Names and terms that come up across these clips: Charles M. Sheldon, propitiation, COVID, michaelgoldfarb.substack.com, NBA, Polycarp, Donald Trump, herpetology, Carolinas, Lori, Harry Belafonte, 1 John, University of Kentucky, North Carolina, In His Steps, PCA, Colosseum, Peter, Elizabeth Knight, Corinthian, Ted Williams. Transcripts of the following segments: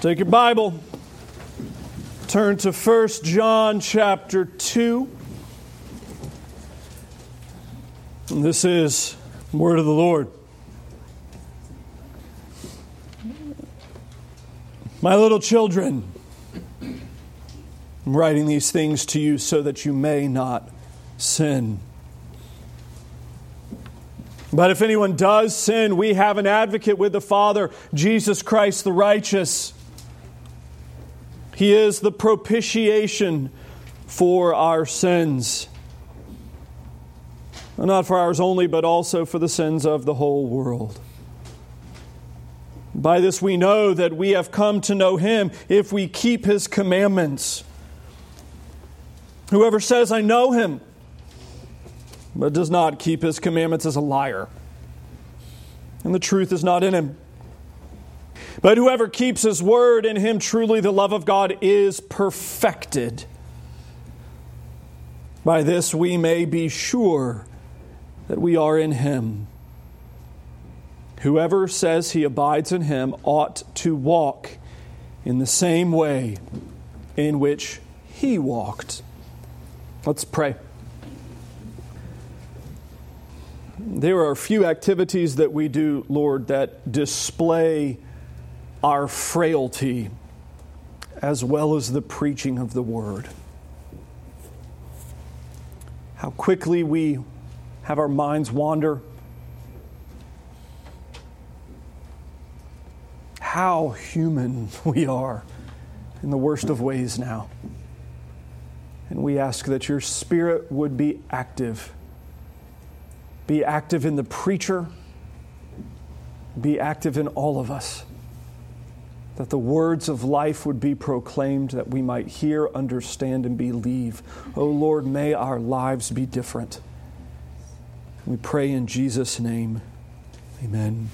Take your Bible, turn to 1 John chapter 2. And this is the word of the Lord. My little children, I'm writing these things to you so that you may not sin. But if anyone does sin, we have an advocate with the Father, Jesus Christ the righteous. He is the propitiation for our sins. And not for ours only, but also for the sins of the whole world. By this we know that we have come to know Him if we keep His commandments. Whoever says, "I know Him," but does not keep His commandments is a liar, and the truth is not in him. But whoever keeps His word, in him truly the love of God is perfected. By this we may be sure that we are in Him. Whoever says he abides in Him ought to walk in the same way in which He walked. Let's pray. There are few activities that we do, Lord, that display our frailty as well as the preaching of the Word. How quickly we have our minds wander. How human we are in the worst of ways now. And we ask that Your Spirit would be active. Be active in the preacher. Be active in all of us. That the words of life would be proclaimed, that we might hear, understand, and believe. Oh Lord, may our lives be different. We pray in Jesus' name. Amen.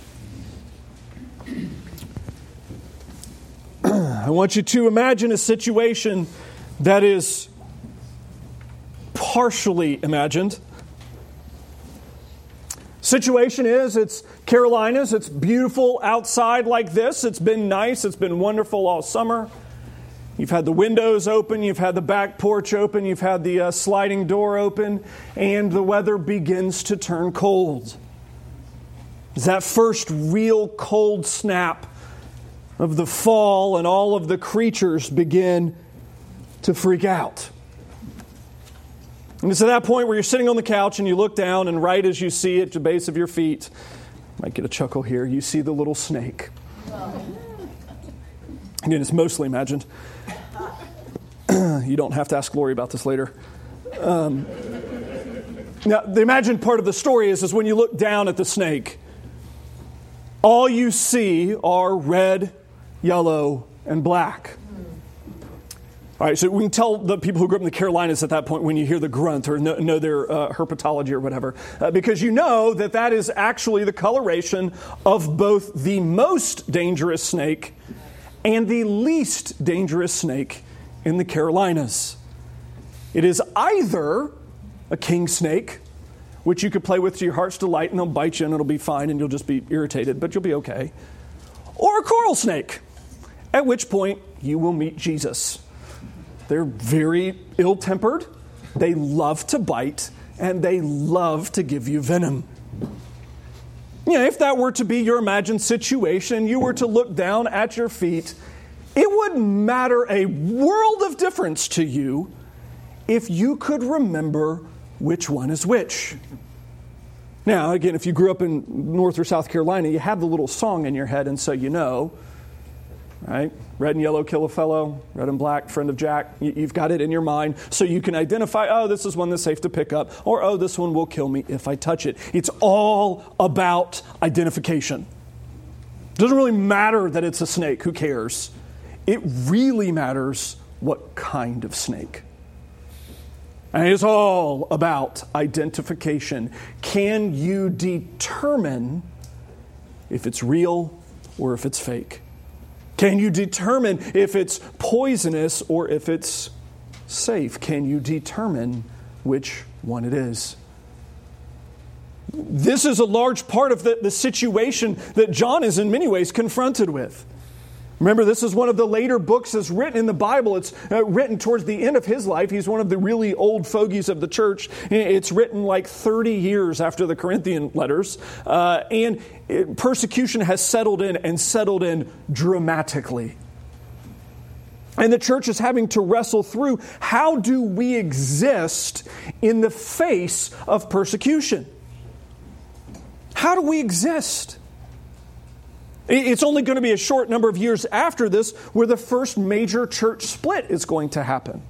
I want you to imagine a situation that is partially imagined. Situation is, it's Carolinas, it's beautiful outside like this, it's been nice, it's been wonderful all summer. You've had the windows open, you've had the back porch open, you've had the sliding door open, and the weather begins to turn cold. It's that first real cold snap of the fall, and all of the creatures begin to freak out. And it's at that point where you're sitting on the couch and you look down, and right as you see at the base of your feet, might get a chuckle here, you see the little snake. Again, it's mostly imagined. You don't have to ask Lori about this later. Now, the imagined part of the story is when you look down at the snake, all you see are red, yellow, and black. All right, so we can tell the people who grew up in the Carolinas at that point when you hear the grunt or know their herpetology or whatever, because you know that that is actually the coloration of both the most dangerous snake and the least dangerous snake in the Carolinas. It is either a king snake, which you could play with to your heart's delight, and they'll bite you and it'll be fine and you'll just be irritated, but you'll be okay, or a coral snake, at which point you will meet Jesus. They're very ill-tempered, they love to bite, and they love to give you venom. You know, if that were to be your imagined situation, you were to look down at your feet, it would matter a world of difference to you if you could remember which one is which. Now, again, if you grew up in North or South Carolina, you have the little song in your head, and so you know. Right? Red and yellow kill a fellow, red and black, friend of Jack. You've got it in your mind so you can identify, oh, this is one that's safe to pick up, or oh, this one will kill me if I touch it. It's all about identification. It doesn't really matter that it's a snake, who cares? It really matters what kind of snake. And it's all about identification. Can you determine if it's real or if it's fake? Can you determine if it's poisonous or if it's safe? Can you determine which one it is? This is a large part of the situation that John is in many ways confronted with. Remember, this is one of the later books that's written in the Bible. It's written towards the end of his life. He's one of the really old fogies of the church. It's written like 30 years after the Corinthian letters. Persecution has settled in dramatically. And the church is having to wrestle through, how do we exist in the face of persecution? How do we exist? It's only going to be a short number of years after this where the first major church split is going to happen.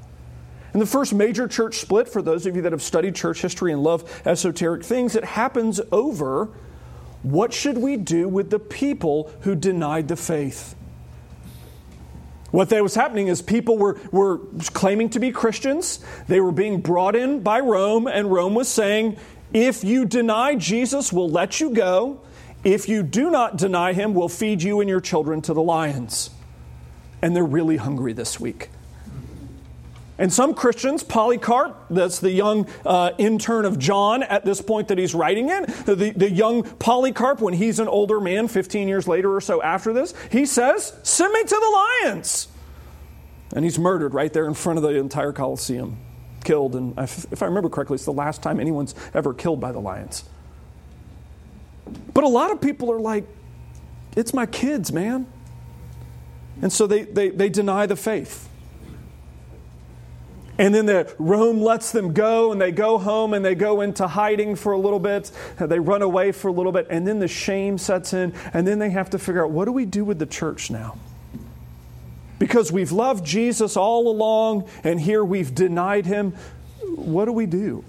And the first major church split, for those of you that have studied church history and love esoteric things, it happens over what should we do with the people who denied the faith. What was happening is people were claiming to be Christians. They were being brought in by Rome, and Rome was saying, if you deny Jesus, we'll let you go. If you do not deny him, we'll feed you and your children to the lions. And they're really hungry this week. And some Christians, Polycarp, that's the young intern of John at this point that he's writing in, the young Polycarp, when he's an older man, 15 years later or so after this, he says, send me to the lions. And he's murdered right there in front of the entire Colosseum, killed. And if I remember correctly, it's the last time anyone's ever killed by the lions. But a lot of people are like, it's my kids, man. And so they deny the faith. And then Rome lets them go, and they go home, and they go into hiding for a little bit. They run away for a little bit, and then the shame sets in, and then they have to figure out, what do we do with the church now? Because we've loved Jesus all along, and here we've denied him. What do we do?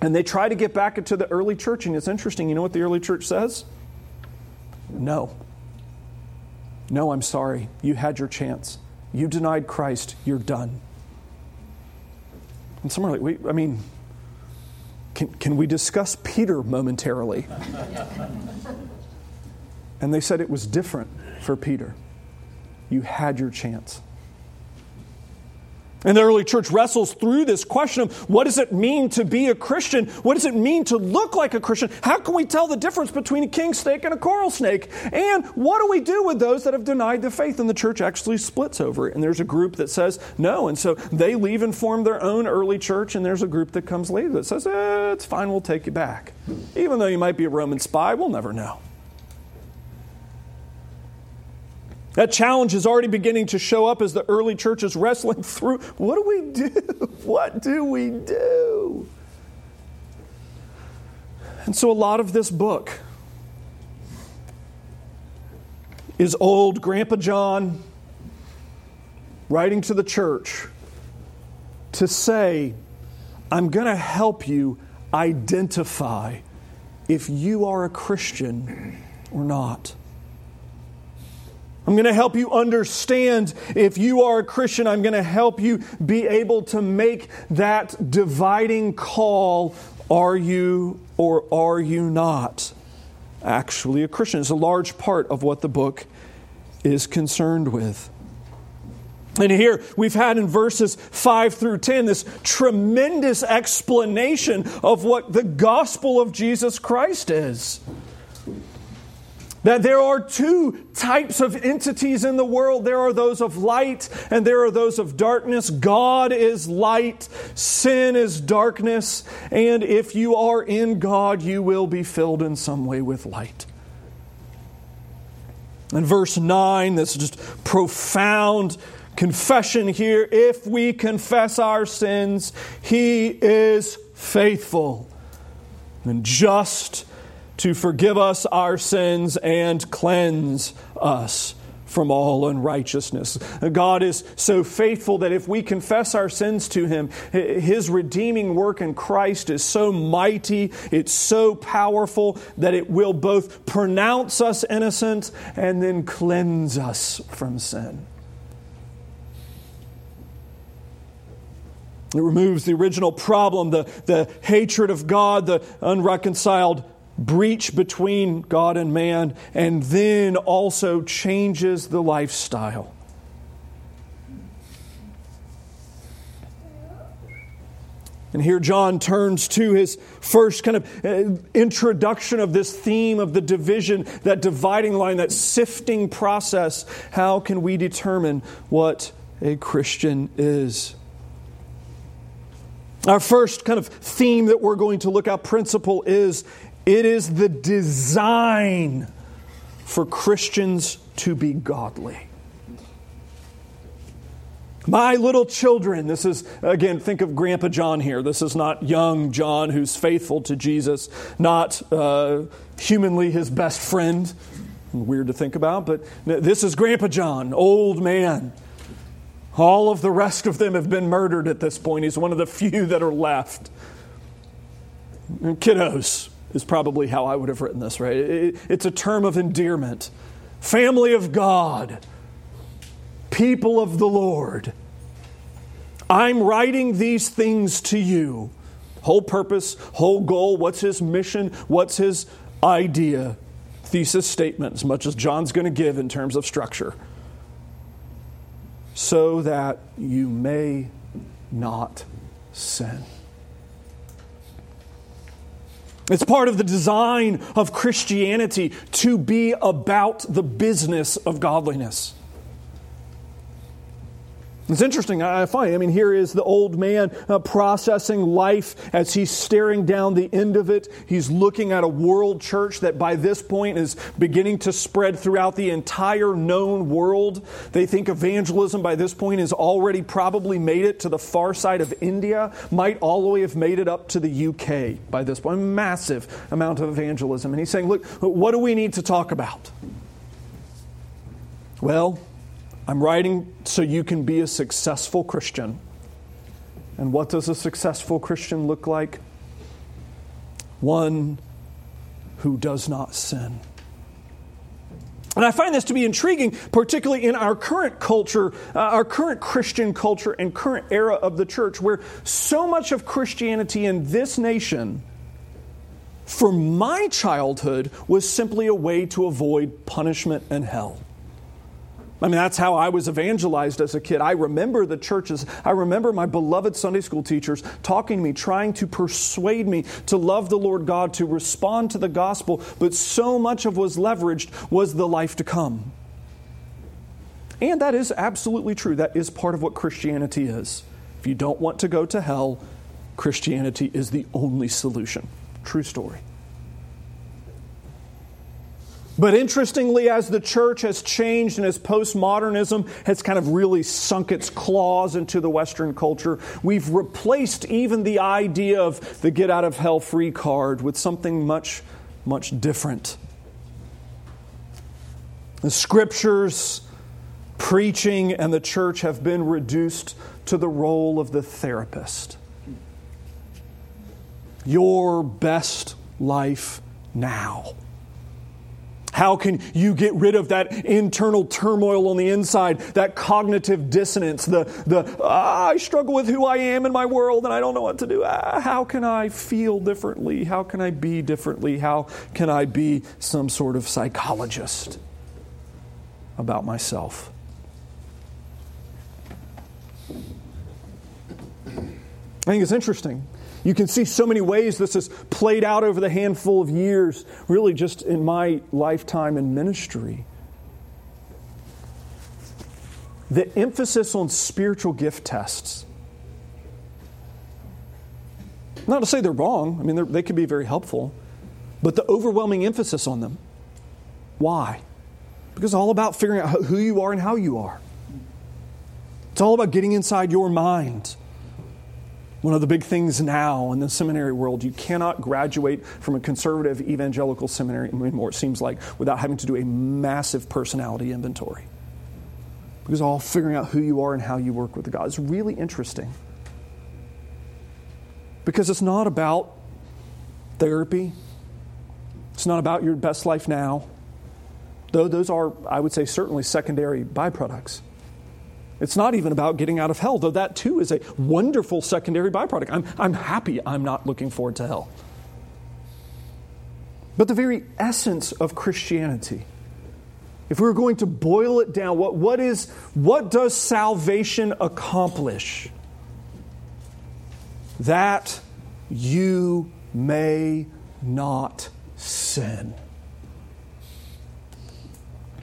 And they try to get back into the early church, and it's interesting. You know what the early church says? No. No, I'm sorry. You had your chance. You denied Christ. You're done. And some are like, can we discuss Peter momentarily? And they said it was different for Peter. You had your chance. And the early church wrestles through this question of, what does it mean to be a Christian? What does it mean to look like a Christian? How can we tell the difference between a king snake and a coral snake? And what do we do with those that have denied the faith? And the church actually splits over it. And there's a group that says no. And so they leave and form their own early church. And there's a group that comes later that says, it's fine, we'll take you back. Even though you might be a Roman spy, we'll never know. That challenge is already beginning to show up as the early church is wrestling through. What do we do? What do we do? And so a lot of this book is old Grandpa John writing to the church to say, I'm going to help you identify if you are a Christian or not. I'm going to help you understand if you are a Christian. I'm going to help you be able to make that dividing call. Are you or are you not actually a Christian? It's a large part of what the book is concerned with. And here we've had in verses 5 through 10 this tremendous explanation of what the gospel of Jesus Christ is. That there are two types of entities in the world. There are those of light and there are those of darkness. God is light. Sin is darkness. And if you are in God, you will be filled in some way with light. And verse 9, this just profound confession here. If we confess our sins, He is faithful and just to forgive us our sins and cleanse us from all unrighteousness. God is so faithful that if we confess our sins to Him, His redeeming work in Christ is so mighty, it's so powerful, that it will both pronounce us innocent and then cleanse us from sin. It removes the original problem, the hatred of God, the unreconciled breach between God and man, and then also changes the lifestyle. And here John turns to his first kind of introduction of this theme of the division, that dividing line, that sifting process. How can we determine what a Christian is? Our first kind of theme that we're going to look at, principle, is it is the design for Christians to be godly. My little children, this is, again, think of Grandpa John here. This is not young John who's faithful to Jesus, not humanly his best friend. Weird to think about, but this is Grandpa John, old man. All of the rest of them have been murdered at this point. He's one of the few that are left. And kiddos is probably how I would have written this, right? It's a term of endearment. Family of God. People of the Lord, I'm writing these things to you. Whole purpose, whole goal, what's his mission, what's his idea, thesis statement, as much as John's going to give in terms of structure. So that you may not sin. It's part of the design of Christianity to be about the business of godliness. It's interesting, I find. I mean, here is the old man processing life as he's staring down the end of it. He's looking at a world church that by this point is beginning to spread throughout the entire known world. They think evangelism by this point has already probably made it to the far side of India, might all the way have made it up to the UK by this point. A massive amount of evangelism. And he's saying, look, what do we need to talk about? Well, I'm writing so you can be a successful Christian. And what does a successful Christian look like? One who does not sin. And I find this to be intriguing, particularly in our current culture, our current Christian culture and current era of the church, where so much of Christianity in this nation, for my childhood, was simply a way to avoid punishment and hell. I mean, that's how I was evangelized as a kid. I remember the churches. I remember my beloved Sunday school teachers talking to me, trying to persuade me to love the Lord God, to respond to the gospel. But so much of what was leveraged was the life to come. And that is absolutely true. That is part of what Christianity is. If you don't want to go to hell, Christianity is the only solution. True story. But interestingly, as the church has changed and as postmodernism has kind of really sunk its claws into the Western culture, we've replaced even the idea of the get out of hell free card with something much, much different. The scriptures, preaching, and the church have been reduced to the role of the therapist. Your best life now. How can you get rid of that internal turmoil on the inside, that cognitive dissonance, I struggle with who I am in my world and I don't know what to do. How can I feel differently? How can I be differently? How can I be some sort of psychologist about myself? I think it's interesting. You can see so many ways this has played out over the handful of years, really just in my lifetime in ministry. The emphasis on spiritual gift tests. Not to say they're wrong. I mean, they can be very helpful. But the overwhelming emphasis on them. Why? Because it's all about figuring out who you are and how you are. It's all about getting inside your mind. One of the big things now in the seminary world, you cannot graduate from a conservative evangelical seminary anymore, it seems like, without having to do a massive personality inventory. Because all figuring out who you are and how you work with God is really interesting. Because it's not about therapy. It's not about your best life now. Though those are, I would say, certainly secondary byproducts. It's not even about getting out of hell, though that too is a wonderful secondary byproduct. I'm happy I'm not looking forward to hell. But the very essence of Christianity, if we were going to boil it down, what does salvation accomplish? that you may not sin.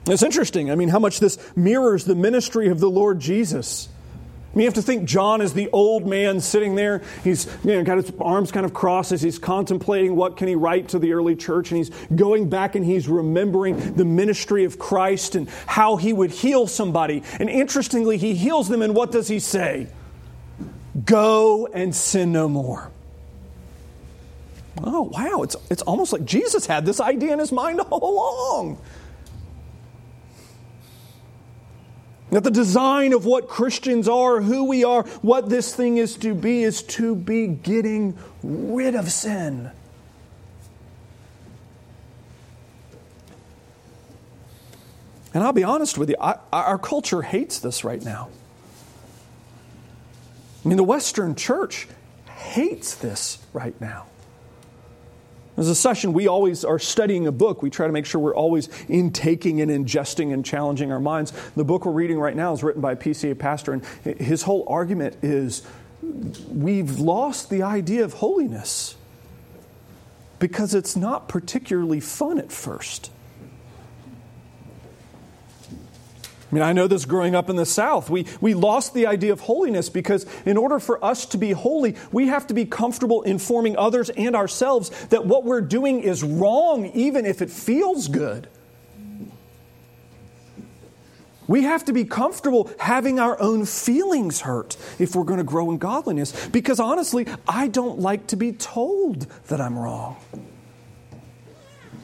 It's interesting, I mean, how much this mirrors the ministry of the Lord Jesus. I mean, you have to think John is the old man sitting there. He's got his arms kind of crossed as he's contemplating what can he write to the early church. And he's going back and he's remembering the ministry of Christ and how he would heal somebody. And interestingly, he heals them, and what does he say? Go and sin no more. Oh, wow, it's almost like Jesus had this idea in his mind all along. That the design of what Christians are, who we are, what this thing is to be getting rid of sin. And I'll be honest with you, our culture hates this right now. I mean, the Western church hates this right now. As a session, we always are studying a book. We try to make sure we're always intaking and ingesting and challenging our minds. The book we're reading right now is written by a PCA pastor, and his whole argument is we've lost the idea of holiness because it's not particularly fun at first. I mean, I know this growing up in the South. We lost the idea of holiness because in order for us to be holy, we have to be comfortable informing others and ourselves that what we're doing is wrong, even if it feels good. We have to be comfortable having our own feelings hurt if we're going to grow in godliness. Because honestly, I don't like to be told that I'm wrong.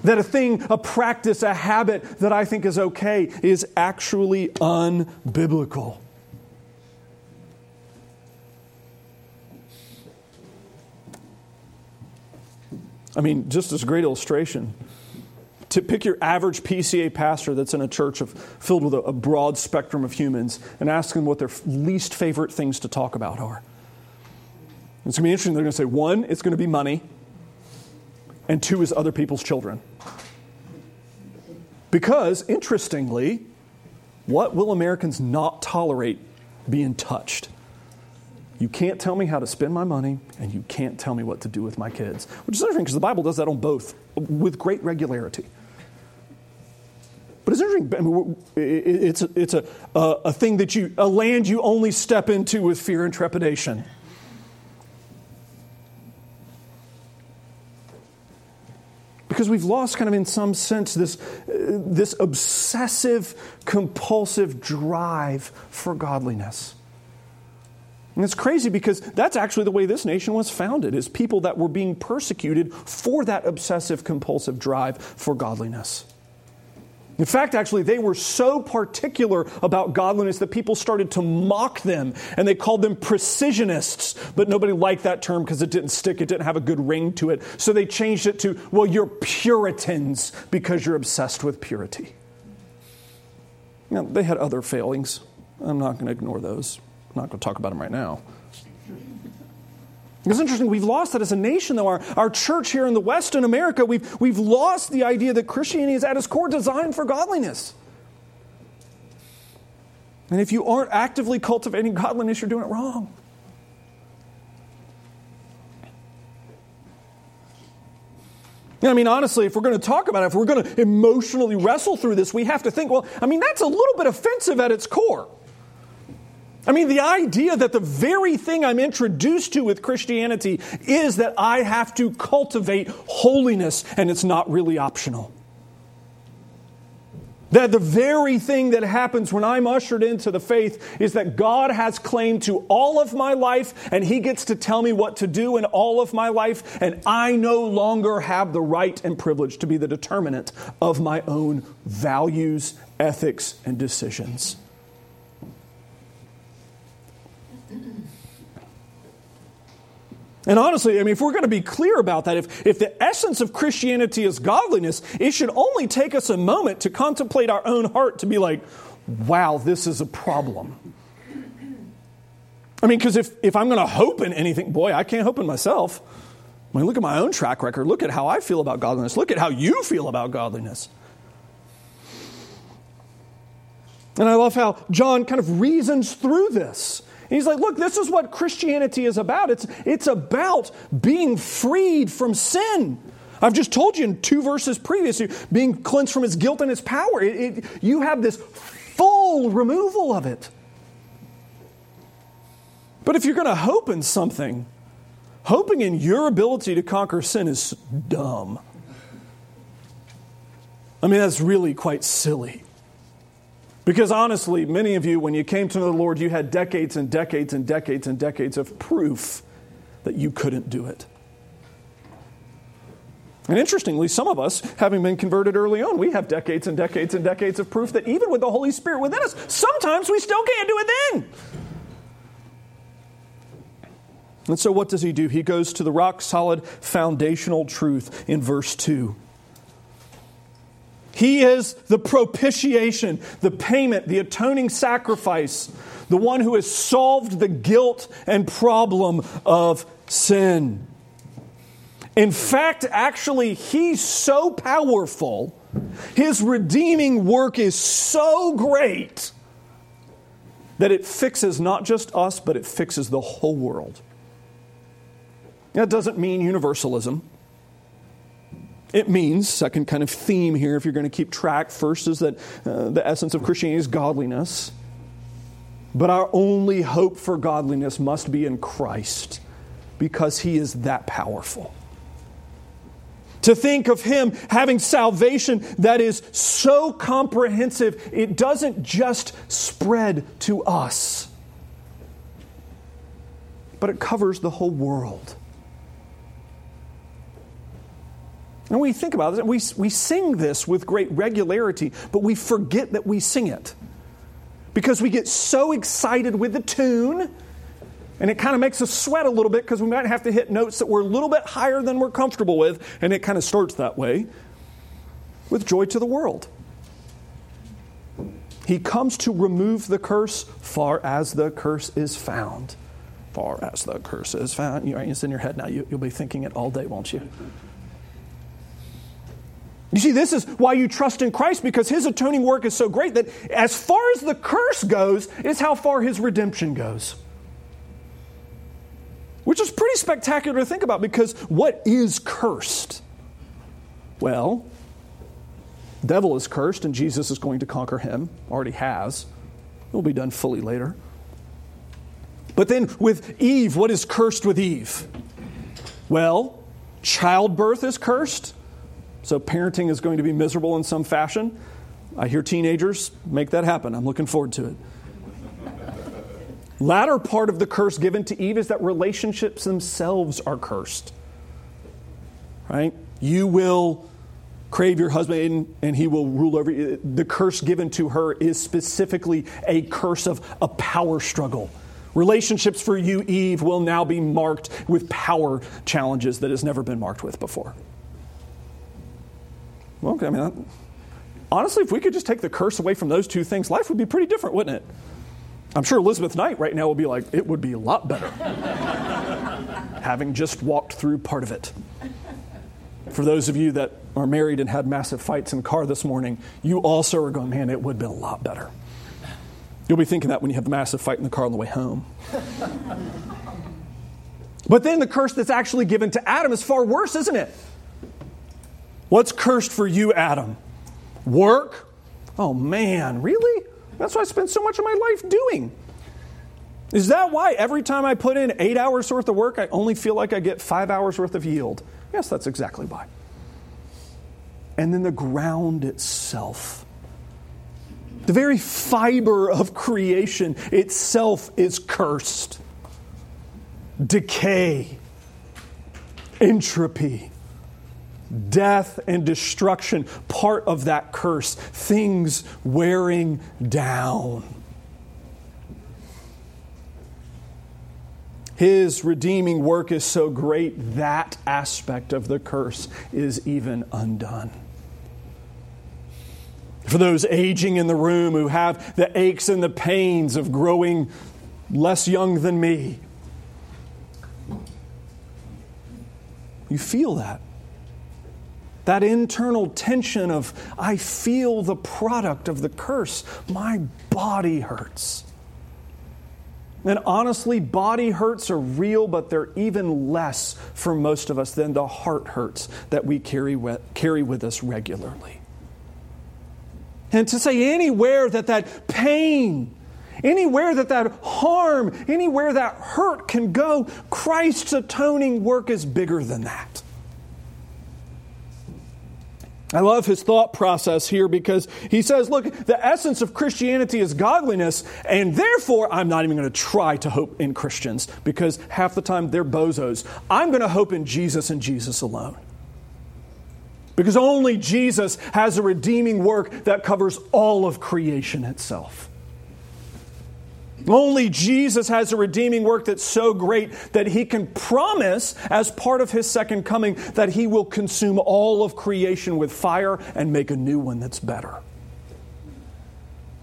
That a thing, a practice, a habit that I think is okay is actually unbiblical. I mean, just as a great illustration, to pick your average PCA pastor that's in a church filled with a broad spectrum of humans and ask them what their least favorite things to talk about are. It's going to be interesting. They're going to say, one, it's going to be money. And two is other people's children. Because, interestingly, what will Americans not tolerate being touched? You can't tell me how to spend my money, and you can't tell me what to do with my kids. Which is interesting because the Bible does that on both with great regularity. But it's interesting. I mean, it's a thing that a land you only step into with fear and trepidation. Because we've lost kind of in some sense this obsessive, compulsive drive for godliness. And it's crazy because that's actually the way this nation was founded, is people that were being persecuted for that obsessive, compulsive drive for godliness. In fact, actually, they were so particular about godliness that people started to mock them, and they called them precisionists, but nobody liked that term because it didn't stick, it didn't have a good ring to it, so they changed it to, well, you're Puritans because you're obsessed with purity. Now, they had other failings. I'm not going to ignore those. I'm not going to talk about them right now. It's interesting, we've lost that as a nation, though. Our church here in the West in America, we've lost the idea that Christianity is at its core designed for godliness. And if you aren't actively cultivating godliness, you're doing it wrong. I mean, honestly, if we're going to talk about it, if we're going to emotionally wrestle through this, we have to think, well, I mean, that's a little bit offensive at its core. I mean, the idea that the very thing I'm introduced to with Christianity is that I have to cultivate holiness, and it's not really optional. That the very thing that happens when I'm ushered into the faith is that God has claim to all of my life, and He gets to tell me what to do in all of my life, and I no longer have the right and privilege to be the determinant of my own values, ethics, and decisions. And honestly, I mean, if we're going to be clear about that, if the essence of Christianity is godliness, it should only take us a moment to contemplate our own heart to be like, wow, this is a problem. I mean, because if I'm going to hope in anything, boy, I can't hope in myself. I mean, look at my own track record. Look at how I feel about godliness. Look at how you feel about godliness. And I love how John kind of reasons through this. And he's like, look, this is what Christianity is about. It's about being freed from sin. I've just told you in 2 verses previous, being cleansed from its guilt and its power. You have this full removal of it. But if you're going to hope in something, hoping in your ability to conquer sin is dumb. I mean, that's really quite silly. Because honestly, many of you, when you came to know the Lord, you had decades and decades and decades and decades of proof that you couldn't do it. And interestingly, some of us, having been converted early on, we have decades and decades and decades of proof that even with the Holy Spirit within us, sometimes we still can't do it then. And so what does he do? He goes to the rock-solid foundational truth in verse 2. He is the propitiation, the payment, the atoning sacrifice, the one who has solved the guilt and problem of sin. In fact, actually, he's so powerful, his redeeming work is so great that it fixes not just us, but it fixes the whole world. That doesn't mean universalism. It means, second kind of theme here, if you're going to keep track, first is that the essence of Christianity is godliness. But our only hope for godliness must be in Christ, because He is that powerful. To think of Him having salvation that is so comprehensive, it doesn't just spread to us, but it covers the whole world. And we think about this, and we sing this with great regularity, but we forget that we sing it. Because we get so excited with the tune, and it kind of makes us sweat a little bit because we might have to hit notes that we're a little bit higher than we're comfortable with, and it kind of starts that way, with joy to the world. He comes to remove the curse far as the curse is found. Far as the curse is found. It's in your head now. You'll be thinking it all day, won't you? You see, this is why you trust in Christ, because His atoning work is so great that as far as the curse goes is how far His redemption goes. Which is pretty spectacular to think about, because what is cursed? Well, the devil is cursed and Jesus is going to conquer him. Already has. It will be done fully later. But then with Eve, what is cursed with Eve? Well, childbirth is cursed. So parenting is going to be miserable in some fashion. I hear teenagers make that happen. I'm looking forward to it. Latter part of the curse given to Eve is that relationships themselves are cursed. Right? You will crave your husband and he will rule over you. The curse given to her is specifically a curse of a power struggle. Relationships for you, Eve, will now be marked with power challenges that has never been marked with before. Well, I mean, honestly, if we could just take the curse away from those two things, life would be pretty different, wouldn't it? I'm sure Elizabeth Knight right now will be like, it would be a lot better, having just walked through part of it. For those of you that are married and had massive fights in the car this morning, you also are going, man, it would be a lot better. You'll be thinking that when you have the massive fight in the car on the way home. But then the curse that's actually given to Adam is far worse, isn't it? What's cursed for you, Adam? Work? Oh, man, really? That's what I spend so much of my life doing. Is that why every time I put in 8 hours worth of work, I only feel like I get 5 hours worth of yield? Yes, that's exactly why. And then the ground itself, the very fiber of creation itself is cursed. Decay, entropy, death and destruction, part of that curse. Things wearing down. His redeeming work is so great, that aspect of the curse is even undone. For those aging in the room who have the aches and the pains of growing less young than me, you feel that. That internal tension of, I feel the product of the curse. My body hurts. And honestly, body hurts are real, but they're even less for most of us than the heart hurts that we carry with us regularly. And to say anywhere that pain, anywhere that harm, anywhere that hurt can go, Christ's atoning work is bigger than that. I love his thought process here because he says, look, the essence of Christianity is godliness, and therefore I'm not even going to try to hope in Christians because half the time they're bozos. I'm going to hope in Jesus and Jesus alone. Because only Jesus has a redeeming work that covers all of creation itself. Only Jesus has a redeeming work that's so great that he can promise as part of his second coming that he will consume all of creation with fire and make a new one that's better.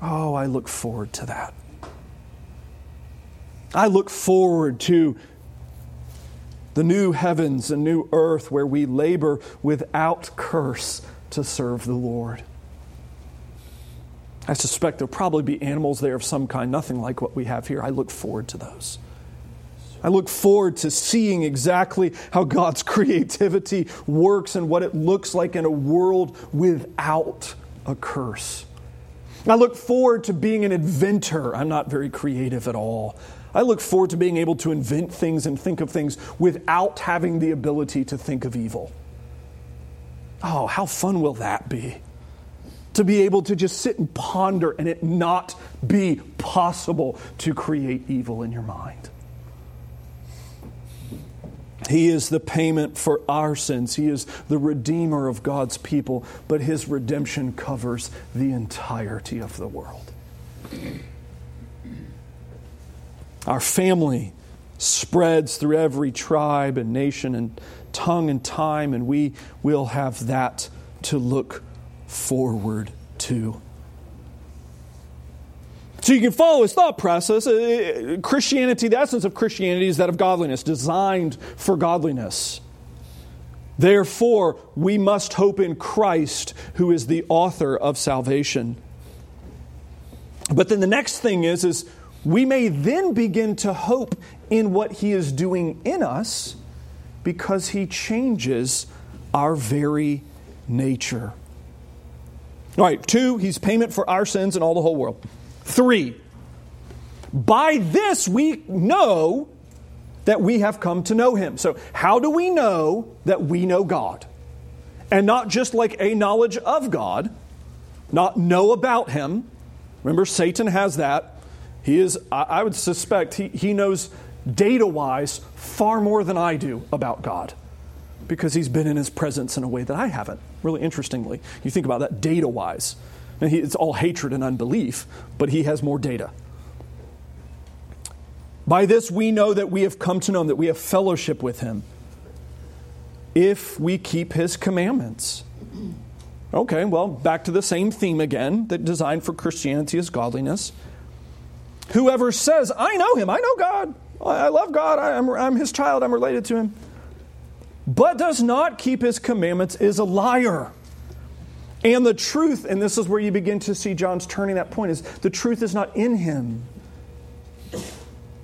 Oh, I look forward to that. I look forward to the new heavens and new earth where we labor without curse to serve the Lord. I suspect there'll probably be animals there of some kind, nothing like what we have here. I look forward to those. I look forward to seeing exactly how God's creativity works and what it looks like in a world without a curse. I look forward to being an inventor. I'm not very creative at all. I look forward to being able to invent things and think of things without having the ability to think of evil. Oh, how fun will that be? To be able to just sit and ponder and it not be possible to create evil in your mind. He is the payment for our sins. He is the redeemer of God's people, but his redemption covers the entirety of the world. Our family spreads through every tribe and nation and tongue and time, and we will have that to look forward to. So you can follow his thought process. Christianity, the essence of Christianity is that of godliness, designed for godliness. Therefore, we must hope in Christ, who is the author of salvation. But then the next thing is we may then begin to hope in what he is doing in us because he changes our very nature. All right, 2, he's payment for our sins and all the whole world. 3, by this we know that we have come to know him. So how do we know that we know God? And not just like a knowledge of God, not know about him. Remember, Satan has that. He is, I would suspect, he knows data-wise far more than I do about God, because he's been in his presence in a way that I haven't. Really interestingly, you think about that data-wise. And it's all hatred and unbelief, but he has more data. By this we know that we have come to know him, that we have fellowship with him, if we keep his commandments. Okay, well, back to the same theme again, that designed for Christianity is godliness. Whoever says, I know him, I know God, I love God, I'm his child, I'm related to him, but does not keep his commandments is a liar. And the truth, and this is where you begin to see John's turning that point, is the truth is not in him.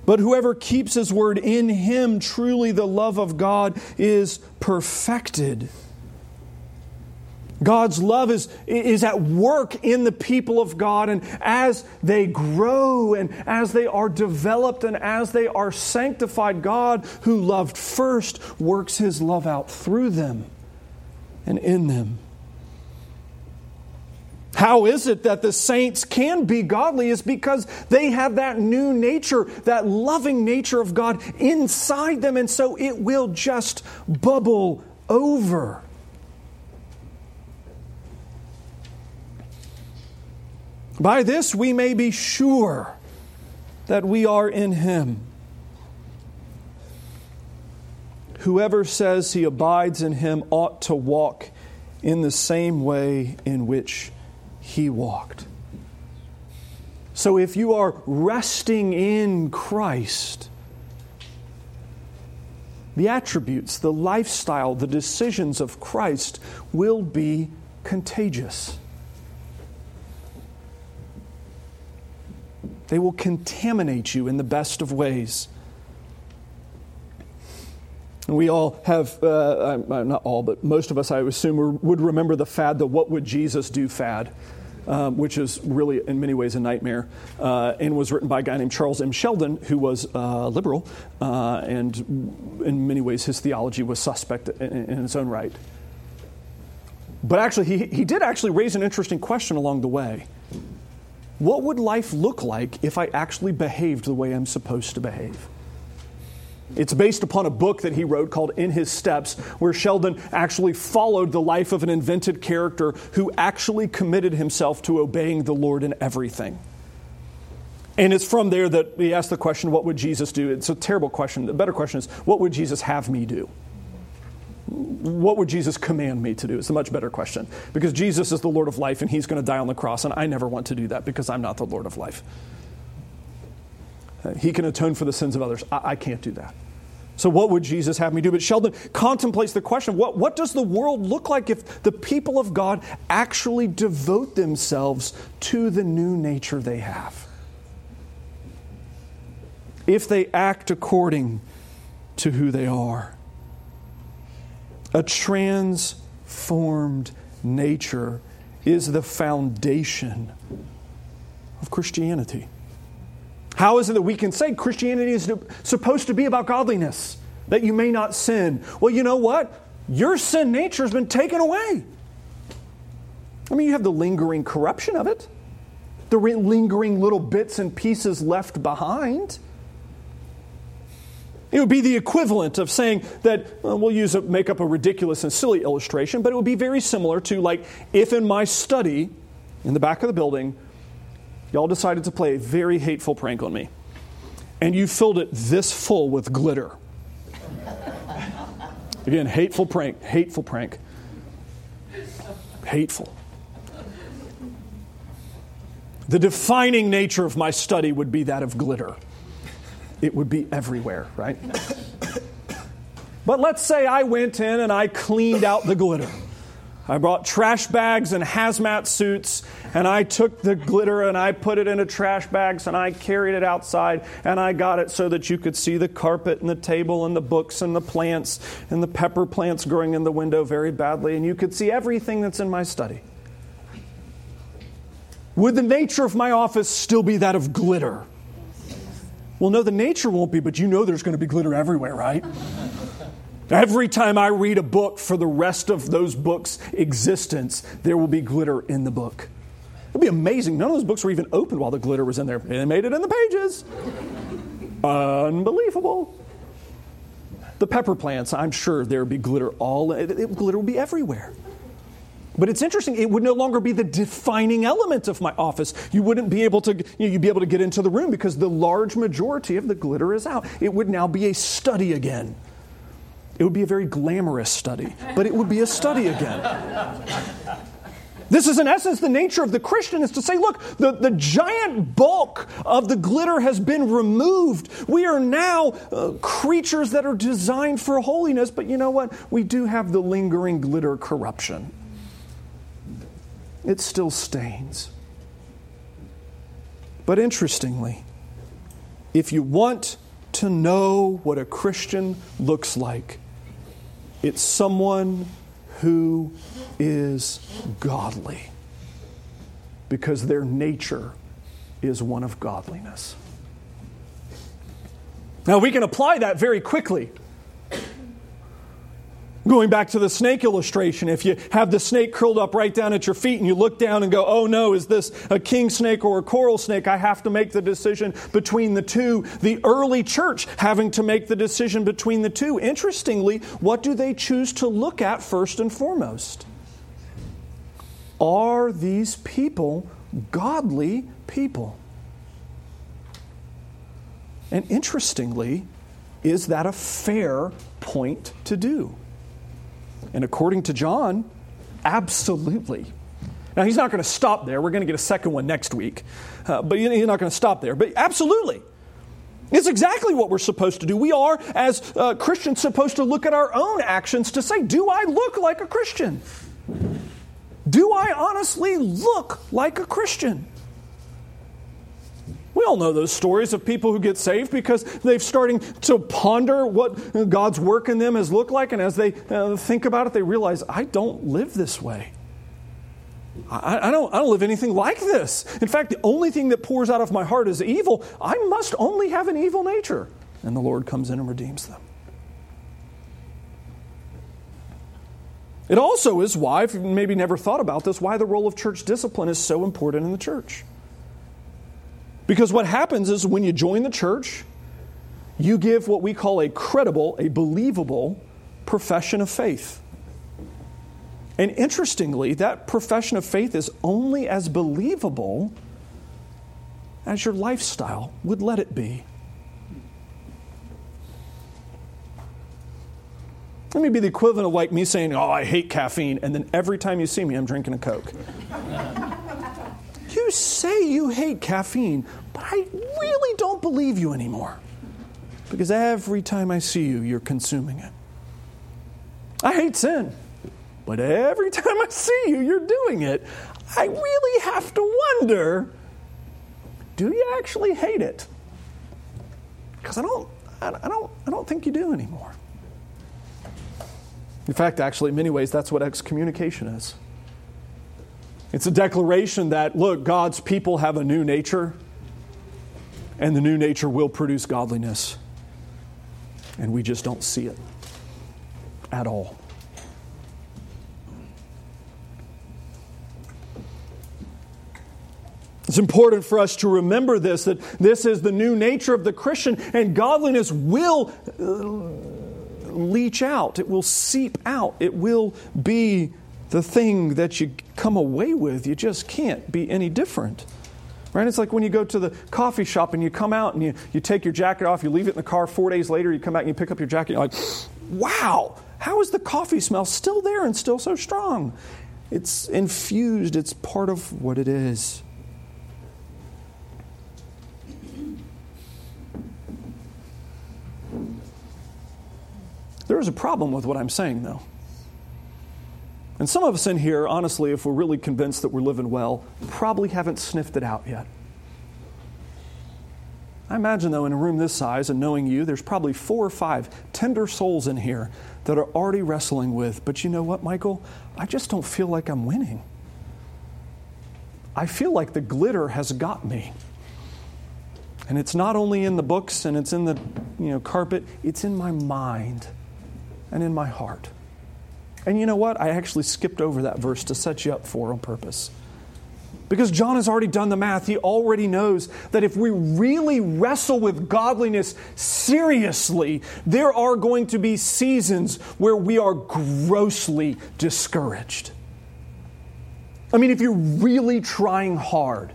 But whoever keeps his word in him, truly the love of God is perfected. God's love is at work in the people of God, and as they grow and as they are developed and as they are sanctified, God, who loved first, works his love out through them and in them. How is it that the saints can be godly? It's because they have that new nature, that loving nature of God inside them, and so it will just bubble over. By this we may be sure that we are in him. Whoever says he abides in him ought to walk in the same way in which he walked. So if you are resting in Christ, the attributes, the lifestyle, the decisions of Christ will be contagious. They will contaminate you in the best of ways. And we all have, not all, but most of us, I assume, would remember the fad, the "What Would Jesus Do" fad, which is really, in many ways, a nightmare, and was written by a guy named Charles M. Sheldon, who was liberal, and in many ways his theology was suspect in its own right. But actually, he did actually raise an interesting question along the way. What would life look like if I actually behaved the way I'm supposed to behave? It's based upon a book that he wrote called In His Steps, where Sheldon actually followed the life of an invented character who actually committed himself to obeying the Lord in everything. And it's from there that he asked the question, what would Jesus do? It's a terrible question. The better question is, what would Jesus have me do? What would Jesus command me to do? It's a much better question. Because Jesus is the Lord of life, and he's going to die on the cross, and I never want to do that because I'm not the Lord of life. He can atone for the sins of others. I can't do that. So what would Jesus have me do? But Sheldon contemplates the question, what does the world look like if the people of God actually devote themselves to the new nature they have? If they act according to who they are. A transformed nature is the foundation of Christianity. How is it that we can say Christianity is supposed to be about godliness, that you may not sin? Well, you know what? Your sin nature has been taken away. I mean, you have the lingering corruption of it, the lingering little bits and pieces left behind. It would be the equivalent of saying that, we'll make up a ridiculous and silly illustration, but it would be very similar to, like, if in my study in the back of the building, y'all decided to play a very hateful prank on me, and you filled it this full with glitter. Again, hateful prank. Hateful. The defining nature of my study would be that of glitter. It would be everywhere, right? But let's say I went in and I cleaned out the glitter. I brought trash bags and hazmat suits, and I took the glitter and I put it into trash bags and I carried it outside and I got it so that you could see the carpet and the table and the books and the plants and the pepper plants growing in the window very badly, and you could see everything that's in my study. Would the nature of my office still be that of glitter? Well, no, the nature won't be, but you know there's going to be glitter everywhere, right? Every time I read a book for the rest of those books' existence, there will be glitter in the book. It'll be amazing. None of those books were even opened while the glitter was in there. They made it in the pages. Unbelievable. The pepper plants, I'm sure there would be glitter all... glitter will be everywhere. But it's interesting. It would no longer be the defining element of my office. You wouldn't be able to... you'd be able to get into the room because the large majority of the glitter is out. It would now be a study again. It would be a very glamorous study, but it would be a study again. This is, in essence, the nature of the Christian, is to say, look, the giant bulk of the glitter has been removed. We are now creatures that are designed for holiness, but you know what? We do have the lingering glitter corruption. It still stains. But interestingly, if you want to know what a Christian looks like, it's someone who is godly, because their nature is one of godliness. Now, we can apply that very quickly. Going back to the snake illustration, if you have the snake curled up right down at your feet and you look down and go, oh no, is this a king snake or a coral snake? I have to make the decision between the two. The early church having to make the decision between the two. Interestingly, what do they choose to look at first and foremost? Are these people godly people? And interestingly, is that a fair point to do? And according to John, absolutely. Now, he's not going to stop there. We're going to get a second one next week. But he's not going to stop there. But absolutely. It's exactly what we're supposed to do. We are, as Christians, supposed to look at our own actions to say, do I look like a Christian? Do I honestly look like a Christian? We all know those stories of people who get saved because they're starting to ponder what God's work in them has looked like. And as they think about it, they realize, I don't live this way. I don't live anything like this. In fact, the only thing that pours out of my heart is evil. I must only have an evil nature. And the Lord comes in and redeems them. It also is why, if you maybe never thought about this, why the role of church discipline is so important in the church. Because what happens is when you join the church, you give what we call a credible, a believable profession of faith. And interestingly, that profession of faith is only as believable as your lifestyle would let it be. That may be the equivalent of like me saying, oh, I hate caffeine, and then every time you see me, I'm drinking a Coke. You say you hate caffeine, but I really don't believe you anymore. Because every time I see you, you're consuming it. I hate sin, but every time I see you, you're doing it. I really have to wonder, do you actually hate it? Because I don't think you do anymore. In fact, actually, in many ways, that's what excommunication is. It's a declaration that, look, God's people have a new nature, and the new nature will produce godliness. And we just don't see it at all. It's important for us to remember this, that this is the new nature of the Christian, and godliness will leach out. It will seep out. It will be the thing that you come away with. You just can't be any different. Right? It's like when you go to the coffee shop and you come out and you take your jacket off, you leave it in the car 4 days later, you come back and you pick up your jacket, and you're like, wow, how is the coffee smell still there and still so strong? It's infused. It's part of what it is. There is a problem with what I'm saying, though. And some of us in here, honestly, if we're really convinced that we're living well, probably haven't sniffed it out yet. I imagine, though, in a room this size and knowing you, there's probably 4 or 5 tender souls in here that are already wrestling with, but you know what, Michael? I just don't feel like I'm winning. I feel like the glitter has got me. And it's not only in the books and it's in the carpet, it's in my mind. And in my heart. And you know what? I actually skipped over that verse to set you up for on purpose. Because John has already done the math. He already knows that if we really wrestle with godliness seriously, there are going to be seasons where we are grossly discouraged. I mean, if you're really trying hard,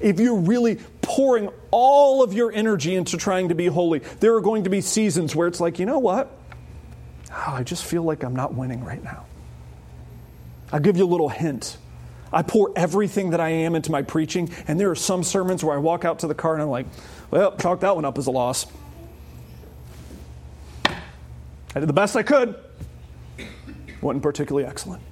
if you're really pouring all of your energy into trying to be holy, there are going to be seasons where it's like, you know what? Oh, I just feel like I'm not winning right now. I'll give you a little hint. I pour everything that I am into my preaching, and there are some sermons where I walk out to the car and I'm like, well, chalk that one up as a loss. I did the best I could. Wasn't particularly excellent.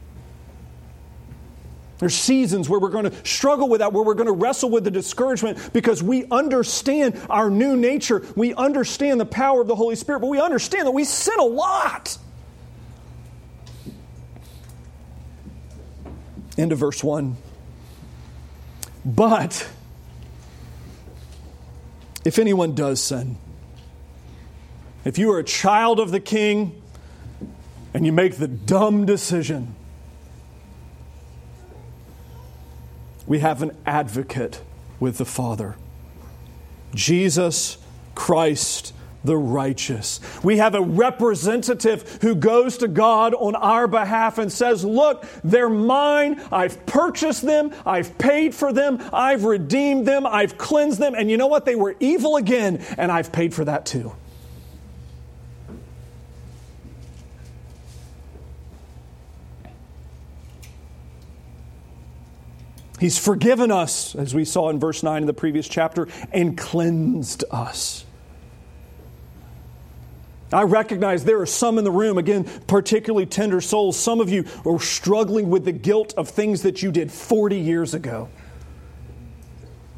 There's seasons where we're going to struggle with that, where we're going to wrestle with the discouragement because we understand our new nature. We understand the power of the Holy Spirit, but we understand that we sin a lot. End of verse 1. But if anyone does sin, if you are a child of the King and you make the dumb decision, we have an advocate with the Father, Jesus Christ, the righteous. We have a representative who goes to God on our behalf and says, look, they're mine. I've purchased them. I've paid for them. I've redeemed them. I've cleansed them. And you know what? They were evil again, and I've paid for that too. He's forgiven us, as we saw in verse 9 in the previous chapter, and cleansed us. I recognize there are some in the room, again, particularly tender souls. Some of you are struggling with the guilt of things that you did 40 years ago.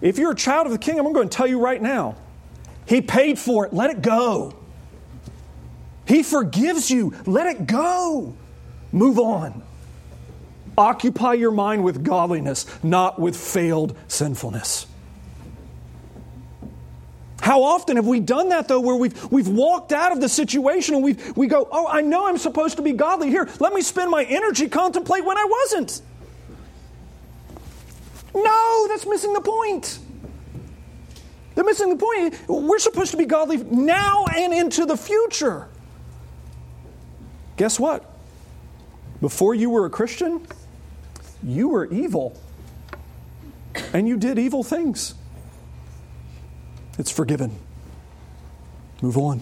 If you're a child of the King, I'm going to tell you right now, He paid for it. Let it go. He forgives you. Let it go. Move on. Occupy your mind with godliness, not with failed sinfulness. How often have we done that, though, where we've walked out of the situation and we go, oh, I know I'm supposed to be godly here. Let me spend my energy contemplate when I wasn't. No, that's missing the point. They're missing the point. We're supposed to be godly now and into the future. Guess what? Before you were a Christian, you were evil. And you did evil things. It's forgiven. Move on.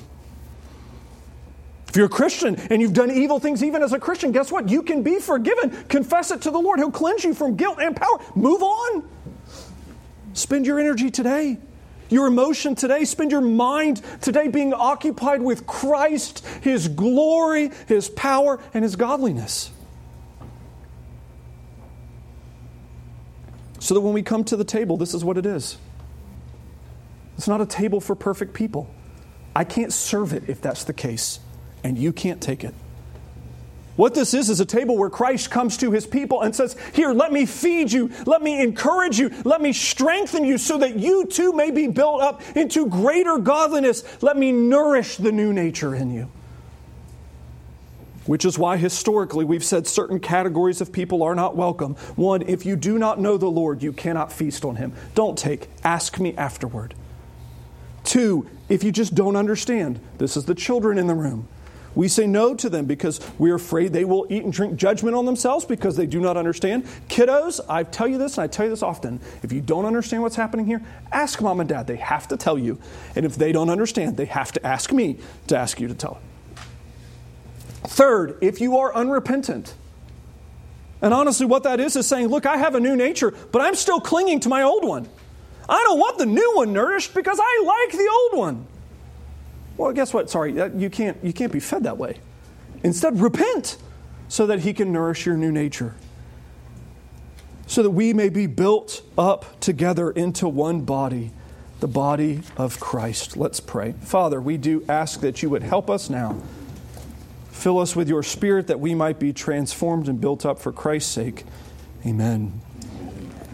If you're a Christian and you've done evil things even as a Christian, guess what? You can be forgiven. Confess it to the Lord. He'll cleanse you from guilt and power. Move on. Spend your energy today, your emotion today. Spend your mind today being occupied with Christ, His glory, His power, and His godliness. So that when we come to the table, this is what it is. It's not a table for perfect people. I can't serve it if that's the case, and you can't take it. What this is a table where Christ comes to His people and says, here, let me feed you, let me encourage you, let me strengthen you so that you too may be built up into greater godliness. Let me nourish the new nature in you. Which is why historically we've said certain categories of people are not welcome. One, if you do not know the Lord, you cannot feast on Him. Don't take, ask me afterward. Two, if you just don't understand, this is the children in the room. We say no to them because we're afraid they will eat and drink judgment on themselves because they do not understand. Kiddos, I tell you this, and I tell you this often. If you don't understand what's happening here, ask mom and dad. They have to tell you. And if they don't understand, they have to ask me to ask you to tell them. Third, if you are unrepentant. And honestly, what that is saying, look, I have a new nature, but I'm still clinging to my old one. I don't want the new one nourished because I like the old one. Well, guess what? Sorry, you can't be fed that way. Instead, repent so that He can nourish your new nature. So that we may be built up together into one body, the body of Christ. Let's pray. Father, we do ask that You would help us now. Fill us with Your Spirit that we might be transformed and built up for Christ's sake. Amen.